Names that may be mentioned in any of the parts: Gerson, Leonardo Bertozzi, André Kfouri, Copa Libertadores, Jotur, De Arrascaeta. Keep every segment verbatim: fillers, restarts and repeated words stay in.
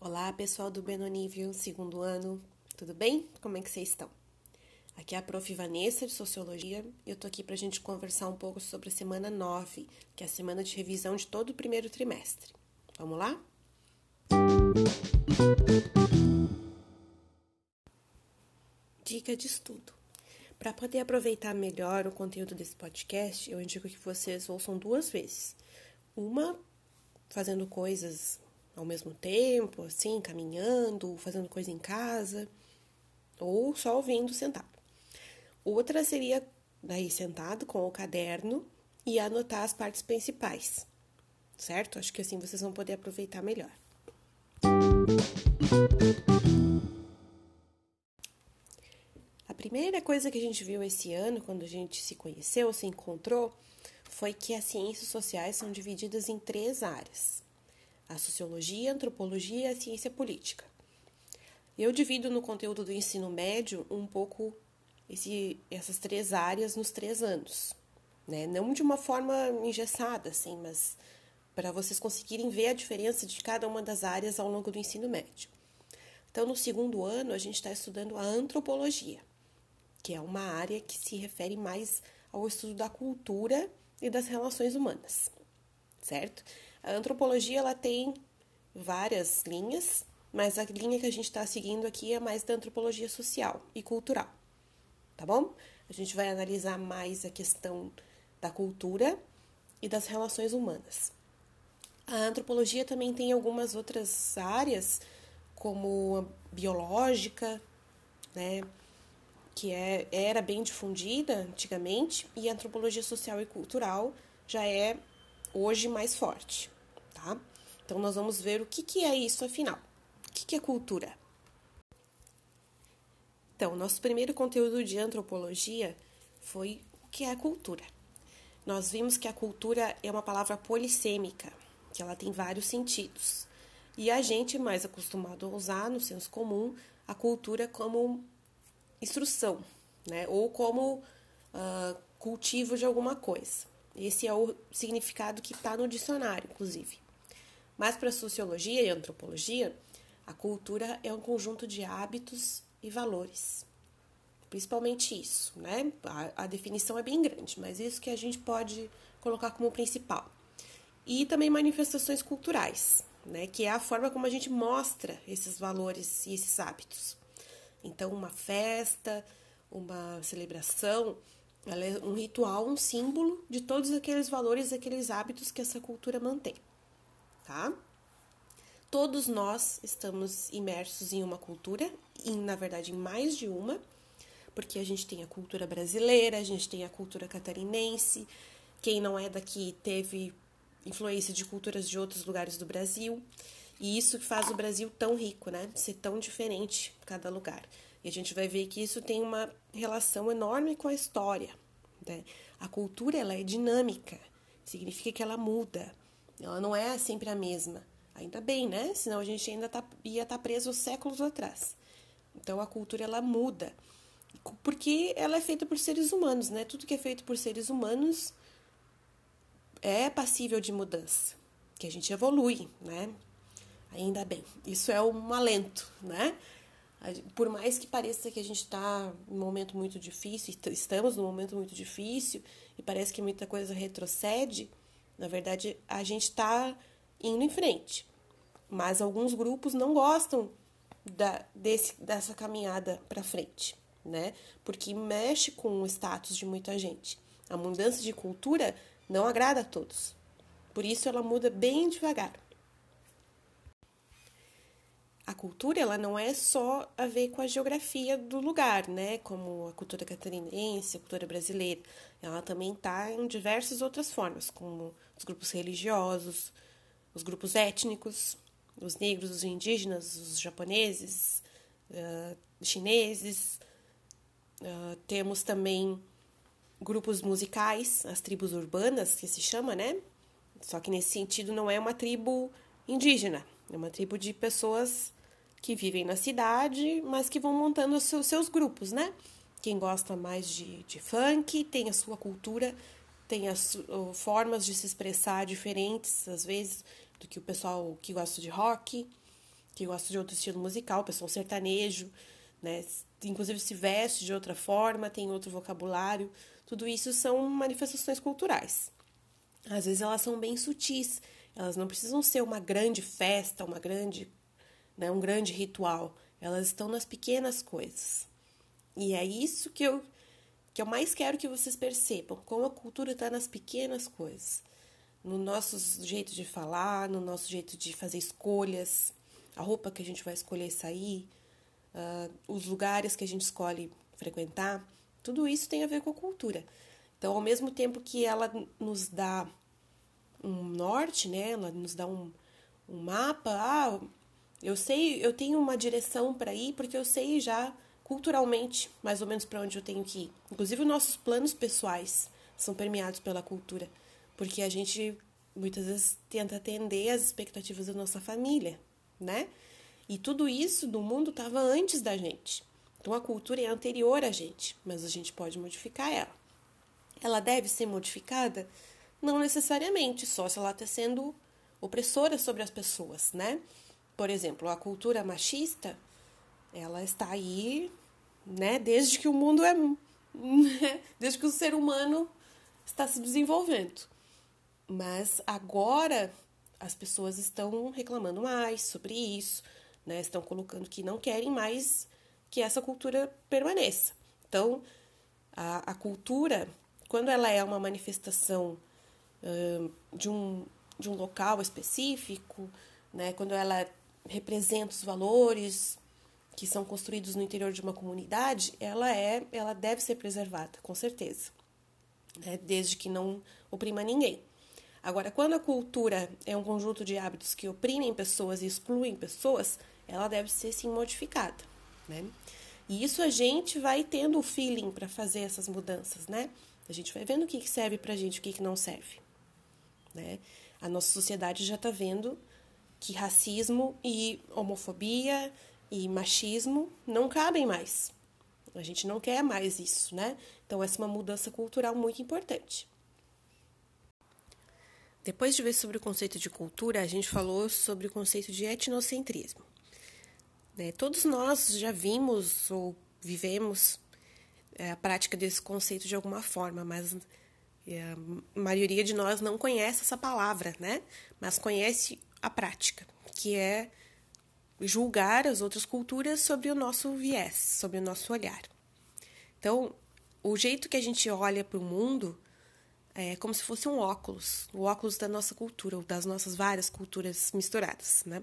Olá, pessoal do Benonível, segundo ano, tudo bem? Como é que vocês estão? Aqui é a prof Vanessa, de Sociologia, e eu tô aqui pra gente conversar um pouco sobre a semana nove, que é a semana de revisão de todo o primeiro trimestre. Vamos lá? Dica de estudo. Para poder aproveitar melhor o conteúdo desse podcast, eu indico que vocês ouçam duas vezes. Uma fazendo coisas ao mesmo tempo, assim, caminhando, fazendo coisa em casa, ou só ouvindo sentado. Outra seria daí sentado com o caderno e anotar as partes principais, certo? Acho que assim vocês vão poder aproveitar melhor. A primeira coisa que a gente viu esse ano, quando a gente se conheceu, se encontrou, foi que as ciências sociais são divididas em três áreas: a sociologia, a antropologia e a ciência política. Eu divido no conteúdo do ensino médio um pouco Esse, essas três áreas nos três anos, né? Não de uma forma engessada, assim, mas para vocês conseguirem ver a diferença de cada uma das áreas ao longo do ensino médio. Então, no segundo ano, a gente está estudando a antropologia, que é uma área que se refere mais ao estudo da cultura e das relações humanas, certo? A antropologia ela tem várias linhas, mas a linha que a gente está seguindo aqui é mais da antropologia social e cultural. Tá bom? A gente vai analisar mais a questão da cultura e das relações humanas. A antropologia também tem algumas outras áreas, como a biológica, né, que é, era bem difundida antigamente, e a antropologia social e cultural já é hoje mais forte, tá? Então, nós vamos ver o que, que é isso, afinal. O que, que é cultura? Então, nosso primeiro conteúdo de antropologia foi o que é a cultura. Nós vimos que a cultura é uma palavra polissêmica, que ela tem vários sentidos. E a gente é mais acostumado a usar, no senso comum, a cultura como instrução, né? Ou como uh, cultivo de alguma coisa. Esse é o significado que está no dicionário, inclusive. Mas para a sociologia e a antropologia, a cultura é um conjunto de hábitos e valores, principalmente isso, né? A, a definição é bem grande, mas isso que a gente pode colocar como principal. E também manifestações culturais, né? Que é a forma como a gente mostra esses valores e esses hábitos. Então, uma festa, uma celebração, ela é um ritual, um símbolo de todos aqueles valores, aqueles hábitos que essa cultura mantém, tá? Todos nós estamos imersos em uma cultura, e na verdade em mais de uma, porque a gente tem a cultura brasileira, a gente tem a cultura catarinense, quem não é daqui teve influência de culturas de outros lugares do Brasil, e isso que faz o Brasil tão rico, né? Ser tão diferente em cada lugar. E a gente vai ver que isso tem uma relação enorme com a história, né? A cultura ela é dinâmica, significa que ela muda, ela não é sempre a mesma. Ainda bem, né? Senão a gente ainda tá, ia estar tá preso séculos atrás. Então, a cultura, ela muda. Porque ela é feita por seres humanos, né? Tudo que é feito por seres humanos é passível de mudança. Que a gente evolui, né? Ainda bem. Isso é um alento, né? Por mais que pareça que a gente está em um momento muito difícil, estamos num momento muito difícil, e parece que muita coisa retrocede, na verdade, a gente está indo em frente, mas alguns grupos não gostam da, desse, dessa caminhada para frente, né? Porque mexe com o status de muita gente. A mudança de cultura não agrada a todos, por isso ela muda bem devagar. A cultura ela não é só a ver com a geografia do lugar, né? Como a cultura catarinense, a cultura brasileira, ela também está em diversas outras formas, como os grupos religiosos, os grupos étnicos, os negros, os indígenas, os japoneses, uh, chineses. Uh, temos também grupos musicais, as tribos urbanas, que se chama, né? Só que nesse sentido não é uma tribo indígena, é uma tribo de pessoas que vivem na cidade, mas que vão montando os seus, seus grupos, né? Quem gosta mais de, de funk tem a sua cultura tem as uh, formas de se expressar diferentes, às vezes, do que o pessoal que gosta de rock, que gosta de outro estilo musical, o pessoal sertanejo, né? Inclusive se veste de outra forma, tem outro vocabulário. Tudo isso são manifestações culturais. Às vezes elas são bem sutis, elas não precisam ser uma grande festa, uma grande, né, um grande ritual. Elas estão nas pequenas coisas. E é isso que eu, que eu mais quero que vocês percebam, como a cultura está nas pequenas coisas. No nosso jeito de falar, no nosso jeito de fazer escolhas, a roupa que a gente vai escolher sair, uh, os lugares que a gente escolhe frequentar, tudo isso tem a ver com a cultura. Então, ao mesmo tempo que ela nos dá um norte, né? Ela nos dá um, um mapa, ah, eu sei, eu tenho uma direção para ir, porque eu sei já culturalmente mais ou menos para onde eu tenho que ir. Inclusive, os nossos planos pessoais são permeados pela cultura, porque a gente muitas vezes tenta atender às expectativas da nossa família, né? E tudo isso do mundo estava antes da gente. Então, a cultura é anterior a gente, mas a gente pode modificar ela. Ela deve ser modificada? Não necessariamente, só se ela está sendo opressora sobre as pessoas, né? Por exemplo, a cultura machista, ela está aí, né, desde que o mundo é... desde que o ser humano está se desenvolvendo. Mas agora as pessoas estão reclamando mais sobre isso, né? Estão colocando que não querem mais que essa cultura permaneça. Então, a, a cultura, quando ela é uma manifestação uh, de, um, de um local específico, né? Quando ela representa os valores que são construídos no interior de uma comunidade, ela, é, ela deve ser preservada, com certeza, né? Desde que não oprima ninguém. Agora, quando a cultura é um conjunto de hábitos que oprimem pessoas e excluem pessoas, ela deve ser, sim, modificada, né? E isso a gente vai tendo o feeling para fazer essas mudanças, né? A gente vai vendo o que serve para a gente e o que não serve, né? A nossa sociedade já está vendo que racismo e homofobia e machismo não cabem mais. A gente não quer mais isso, né? Então, essa é uma mudança cultural muito importante. Depois de ver sobre o conceito de cultura, a gente falou sobre o conceito de etnocentrismo. Né? Todos nós já vimos ou vivemos a prática desse conceito de alguma forma, mas a maioria de nós não conhece essa palavra, né? Mas conhece a prática, que é julgar as outras culturas sobre o nosso viés, sobre o nosso olhar. Então, o jeito que a gente olha para o mundo é como se fosse um óculos, o óculos da nossa cultura, ou das nossas várias culturas misturadas, né?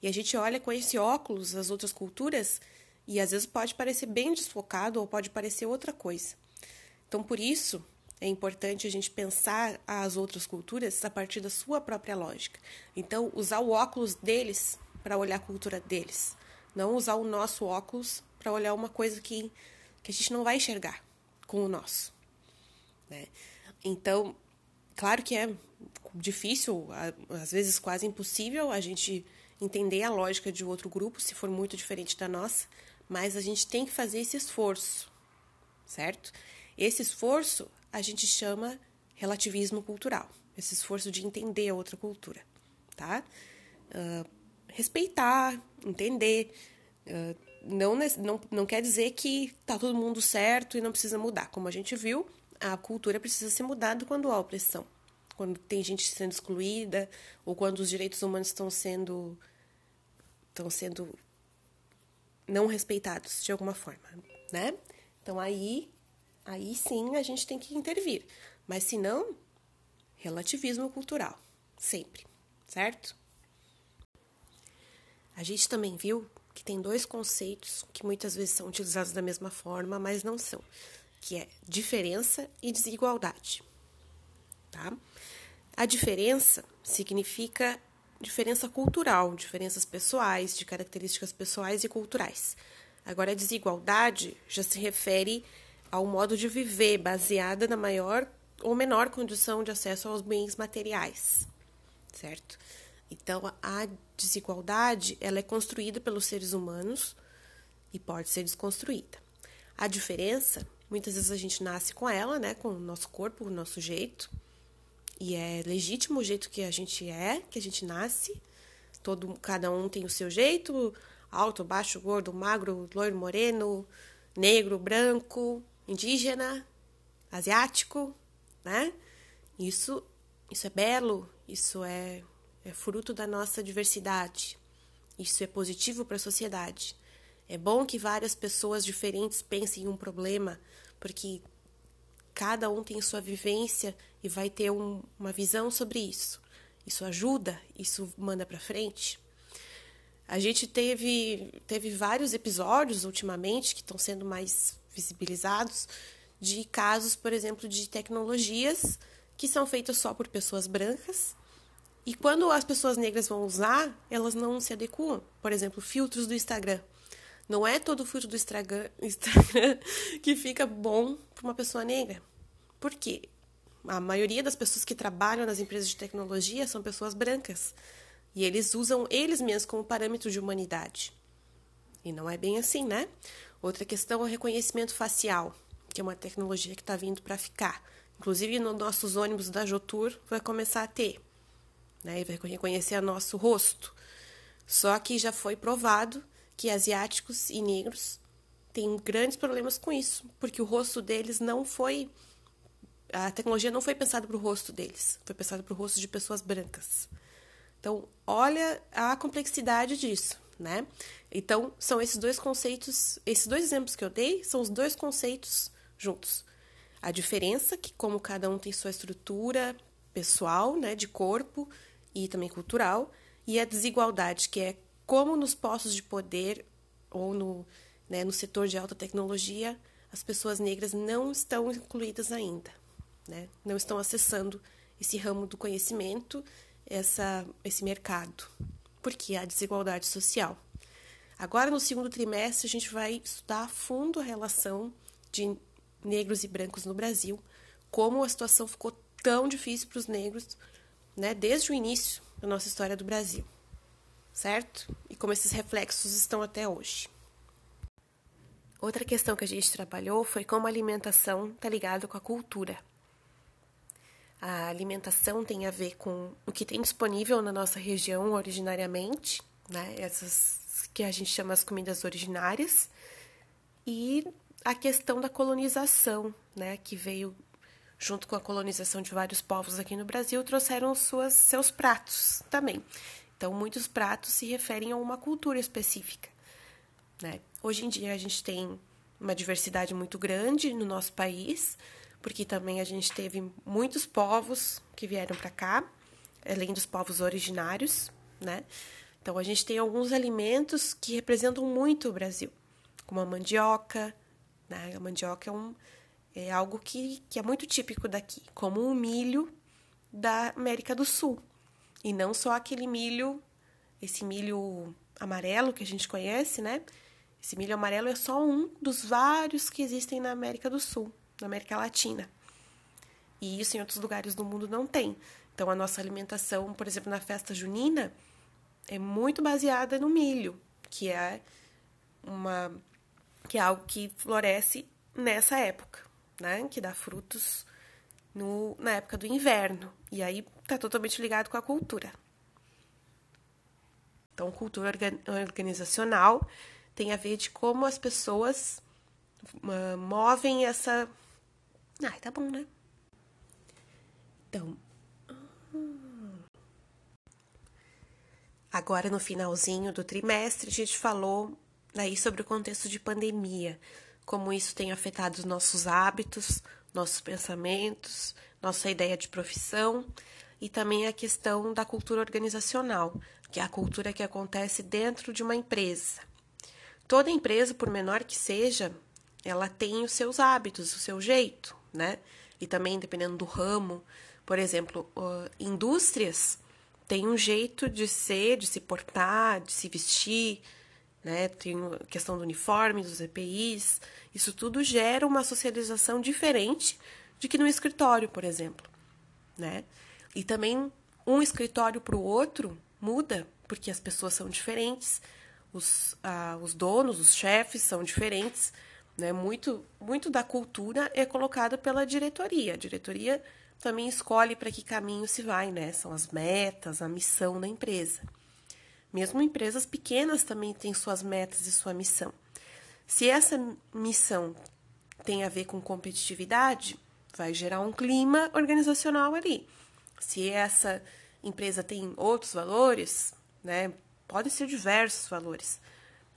E a gente olha com esse óculos as outras culturas e às vezes pode parecer bem desfocado ou pode parecer outra coisa. Então, por isso, é importante a gente pensar as outras culturas a partir da sua própria lógica. Então, usar o óculos deles para olhar a cultura deles. Não usar o nosso óculos para olhar uma coisa que, que a gente não vai enxergar com o nosso, né? Então, claro que é difícil, às vezes quase impossível, a gente entender a lógica de outro grupo, se for muito diferente da nossa, mas a gente tem que fazer esse esforço, certo? Esse esforço a gente chama relativismo cultural, esse esforço de entender a outra cultura, tá? Uh, respeitar, entender, uh, não, não, não quer dizer que tá todo mundo certo e não precisa mudar. Como a gente viu, a cultura precisa ser mudada quando há opressão, quando tem gente sendo excluída ou quando os direitos humanos estão sendo, estão sendo não respeitados de alguma forma, né? Então, aí, aí sim a gente tem que intervir. Mas, se não, relativismo cultural, sempre, certo? A gente também viu que tem dois conceitos que muitas vezes são utilizados da mesma forma, mas não são, que é diferença e desigualdade, tá? A diferença significa diferença cultural, diferenças pessoais, de características pessoais e culturais. Agora, a desigualdade já se refere ao modo de viver, baseada na maior ou menor condição de acesso aos bens materiais, certo? Então, a desigualdade, ela é construída pelos seres humanos e pode ser desconstruída. A diferença Muitas vezes a gente nasce com ela, né? Com o nosso corpo, com o nosso jeito. E é legítimo o jeito que a gente é, que a gente nasce. Todo, cada um tem o seu jeito. Alto, baixo, gordo, magro, loiro, moreno, negro, branco, indígena, asiático, né? Isso, isso é belo, isso é, é fruto da nossa diversidade. Isso é positivo para a sociedade. É bom que várias pessoas diferentes pensem em um problema, porque cada um tem sua vivência e vai ter um, uma visão sobre isso. Isso ajuda, isso manda para frente. A gente teve, teve vários episódios ultimamente que estão sendo mais visibilizados de casos, por exemplo, de tecnologias que são feitas só por pessoas brancas e quando as pessoas negras vão usar, elas não se adequam. Por exemplo, filtros do Instagram. Não é todo filtro do Instagram que fica bom para uma pessoa negra. Por quê? A maioria das pessoas que trabalham nas empresas de tecnologia são pessoas brancas. E eles usam eles mesmos como parâmetro de humanidade. E não é bem assim, né? Outra questão é o reconhecimento facial, que é uma tecnologia que está vindo para ficar. Inclusive, nos nossos ônibus da Jotur vai começar a ter, né? E vai reconhecer o nosso rosto. Só que já foi provado que asiáticos e negros têm grandes problemas com isso, porque o rosto deles não foi... A tecnologia não foi pensada para o rosto deles, foi pensada para o rosto de pessoas brancas. Então, olha a complexidade disso, né? Então, são esses dois conceitos, esses dois exemplos que eu dei, são os dois conceitos juntos. A diferença que, como cada um tem sua estrutura pessoal, né, de corpo e também cultural, e a desigualdade, que é como nos postos de poder ou no, né, no setor de alta tecnologia, as pessoas negras não estão incluídas ainda, né? Não estão acessando esse ramo do conhecimento, essa, esse mercado, porque há desigualdade social. Agora, no segundo trimestre, a gente vai estudar a fundo a relação de negros e brancos no Brasil, como a situação ficou tão difícil para os negros, né, desde o início da nossa história do Brasil. Certo? E como esses reflexos estão até hoje. Outra questão que a gente trabalhou foi como a alimentação está ligada com a cultura. A alimentação tem a ver com o que tem disponível na nossa região originariamente, né? Essas que a gente chama as comidas originárias, e a questão da colonização, né? Que veio junto com a colonização de vários povos aqui no Brasil, trouxeram suas, seus pratos também. Então, muitos pratos se referem a uma cultura específica, né? Hoje em dia, a gente tem uma diversidade muito grande no nosso país, porque também a gente teve muitos povos que vieram para cá, além dos povos originários, né? Então, a gente tem alguns alimentos que representam muito o Brasil, como a mandioca, né? A mandioca é, um, é algo que, que é muito típico daqui, como o milho da América do Sul. E não só aquele milho, esse milho amarelo que a gente conhece, né? Esse milho amarelo é só um dos vários que existem na América do Sul, na América Latina. E isso em outros lugares do mundo não tem. Então, a nossa alimentação, por exemplo, na festa junina, é muito baseada no milho, que é, uma, que é algo que floresce nessa época, né? Que dá frutos... No, na época do inverno, e aí está totalmente ligado com a cultura. Então, cultura organizacional tem a ver de como as pessoas uh, movem essa... Ai, tá bom, né? Então... Agora, no finalzinho do trimestre, a gente falou aí sobre o contexto de pandemia, como isso tem afetado os nossos hábitos, nossos pensamentos, nossa ideia de profissão e também a questão da cultura organizacional, que é a cultura que acontece dentro de uma empresa. Toda empresa, por menor que seja, ela tem os seus hábitos, o seu jeito, né? E também dependendo do ramo, por exemplo, uh, indústrias têm um jeito de ser, de se portar, de se vestir, né? Tem a questão do uniforme, dos E P Is, isso tudo gera uma socialização diferente de que no escritório, por exemplo, né? E também um escritório para o outro muda, porque as pessoas são diferentes, os, ah, os donos, os chefes são diferentes, né? Muito, muito da cultura é colocada pela diretoria. A diretoria também escolhe para que caminho se vai, né? São as metas, a missão da empresa. Mesmo empresas pequenas também têm suas metas e sua missão. Se essa missão tem a ver com competitividade, vai gerar um clima organizacional ali. Se essa empresa tem outros valores, né, podem ser diversos valores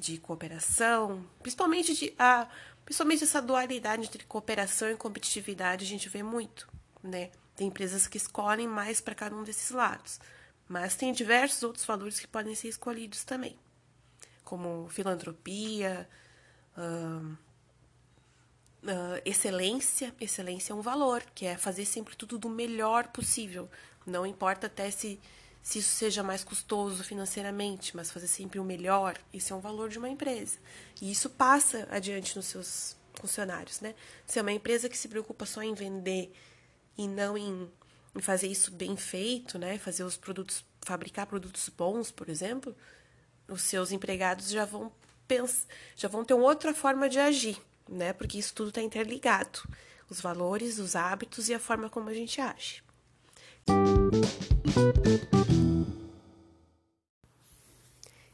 de cooperação, principalmente, de, a, principalmente essa dualidade entre cooperação e competitividade a gente vê muito, né? Tem empresas que escolhem mais para cada um desses lados, mas tem diversos outros valores que podem ser escolhidos também, como filantropia, hum, Uh, excelência, excelência é um valor, que é fazer sempre tudo do melhor possível, não importa até se, se isso seja mais custoso financeiramente, mas fazer sempre o melhor, isso é um valor de uma empresa, e isso passa adiante nos seus funcionários, né? Se é uma empresa que se preocupa só em vender e não em, em fazer isso bem feito, né? Fazer os produtos, fabricar produtos bons, por exemplo, os seus empregados já vão, pens- já vão ter outra forma de agir, né? Porque isso tudo está interligado, os valores, os hábitos e a forma como a gente age.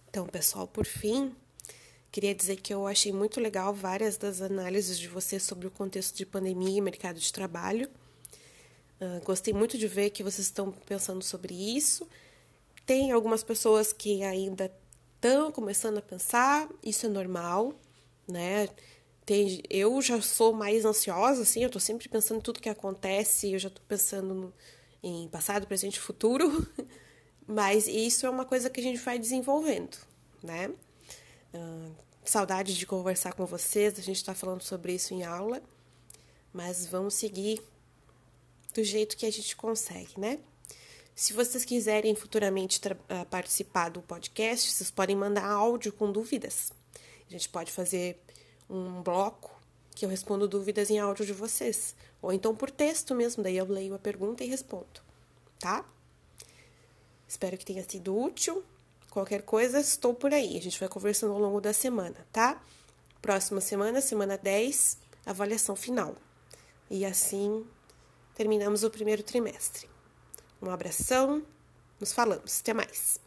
Então, pessoal, por fim, queria dizer que eu achei muito legal várias das análises de vocês sobre o contexto de pandemia e mercado de trabalho. Uh, gostei muito de ver que vocês estão pensando sobre isso. Tem algumas pessoas que ainda estão começando a pensar, isso é normal, né? Tem, eu já sou mais ansiosa, assim, eu tô sempre pensando em tudo que acontece, eu já tô pensando no, em passado, presente e futuro, mas isso é uma coisa que a gente vai desenvolvendo, né? Uh, saudade de conversar com vocês, a gente tá falando sobre isso em aula, mas vamos seguir do jeito que a gente consegue, né? Se vocês quiserem futuramente tra- participar do podcast, vocês podem mandar áudio com dúvidas, a gente pode fazer um bloco que eu respondo dúvidas em áudio de vocês. Ou então por texto mesmo, daí eu leio a pergunta e respondo, tá? Espero que tenha sido útil. Qualquer coisa, estou por aí. A gente vai conversando ao longo da semana, tá? Próxima semana, semana dez, avaliação final. E assim terminamos o primeiro trimestre. Um abração, nos falamos. Até mais!